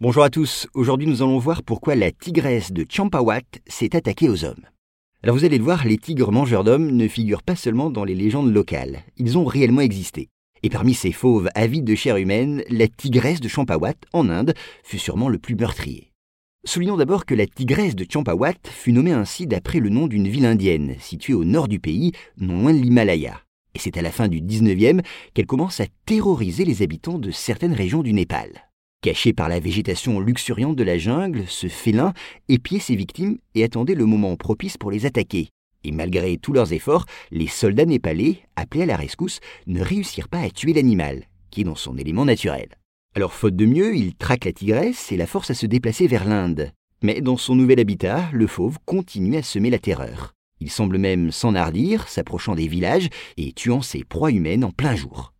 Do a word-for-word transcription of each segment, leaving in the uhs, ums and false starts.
Bonjour à tous, aujourd'hui nous allons voir pourquoi la tigresse de Champawat s'est attaquée aux hommes. Alors vous allez le voir, les tigres mangeurs d'hommes ne figurent pas seulement dans les légendes locales, ils ont réellement existé. Et parmi ces fauves avides de chair humaine, la tigresse de Champawat, en Inde, fut sûrement le plus meurtrier. Soulignons d'abord que la tigresse de Champawat fut nommée ainsi d'après le nom d'une ville indienne, située au nord du pays, non loin de l'Himalaya. Et c'est à la fin du dix-neuvième qu'elle commence à terroriser les habitants de certaines régions du Népal. Caché par la végétation luxuriante de la jungle, ce félin épiait ses victimes et attendait le moment propice pour les attaquer. Et malgré tous leurs efforts, les soldats népalais, appelés à la rescousse, ne réussirent pas à tuer l'animal, qui est dans son élément naturel. Alors faute de mieux, ils traquent la tigresse et la forcent à se déplacer vers l'Inde. Mais dans son nouvel habitat, le fauve continue à semer la terreur. Il semble même s'enhardir, s'approchant des villages et tuant ses proies humaines en plein jour.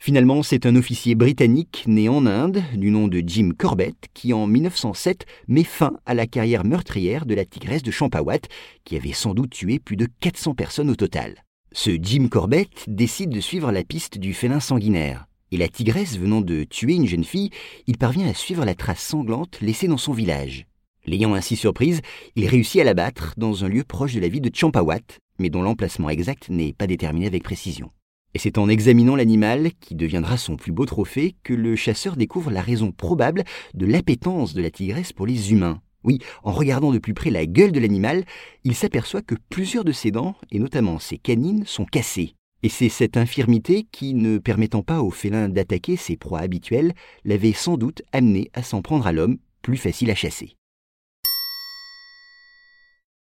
Finalement, c'est un officier britannique né en Inde, du nom de Jim Corbett, qui en mille neuf cent sept met fin à la carrière meurtrière de la tigresse de Champawat, qui avait sans doute tué plus de quatre cents personnes au total. Ce Jim Corbett décide de suivre la piste du félin sanguinaire. Et la tigresse venant de tuer une jeune fille, il parvient à suivre la trace sanglante laissée dans son village. L'ayant ainsi surprise, il réussit à l'abattre dans un lieu proche de la ville de Champawat, mais dont l'emplacement exact n'est pas déterminé avec précision. Et c'est en examinant l'animal, qui deviendra son plus beau trophée, que le chasseur découvre la raison probable de l'appétence de la tigresse pour les humains. Oui, en regardant de plus près la gueule de l'animal, il s'aperçoit que plusieurs de ses dents, et notamment ses canines, sont cassées. Et c'est cette infirmité qui, ne permettant pas au félin d'attaquer ses proies habituelles, l'avait sans doute amené à s'en prendre à l'homme, plus facile à chasser.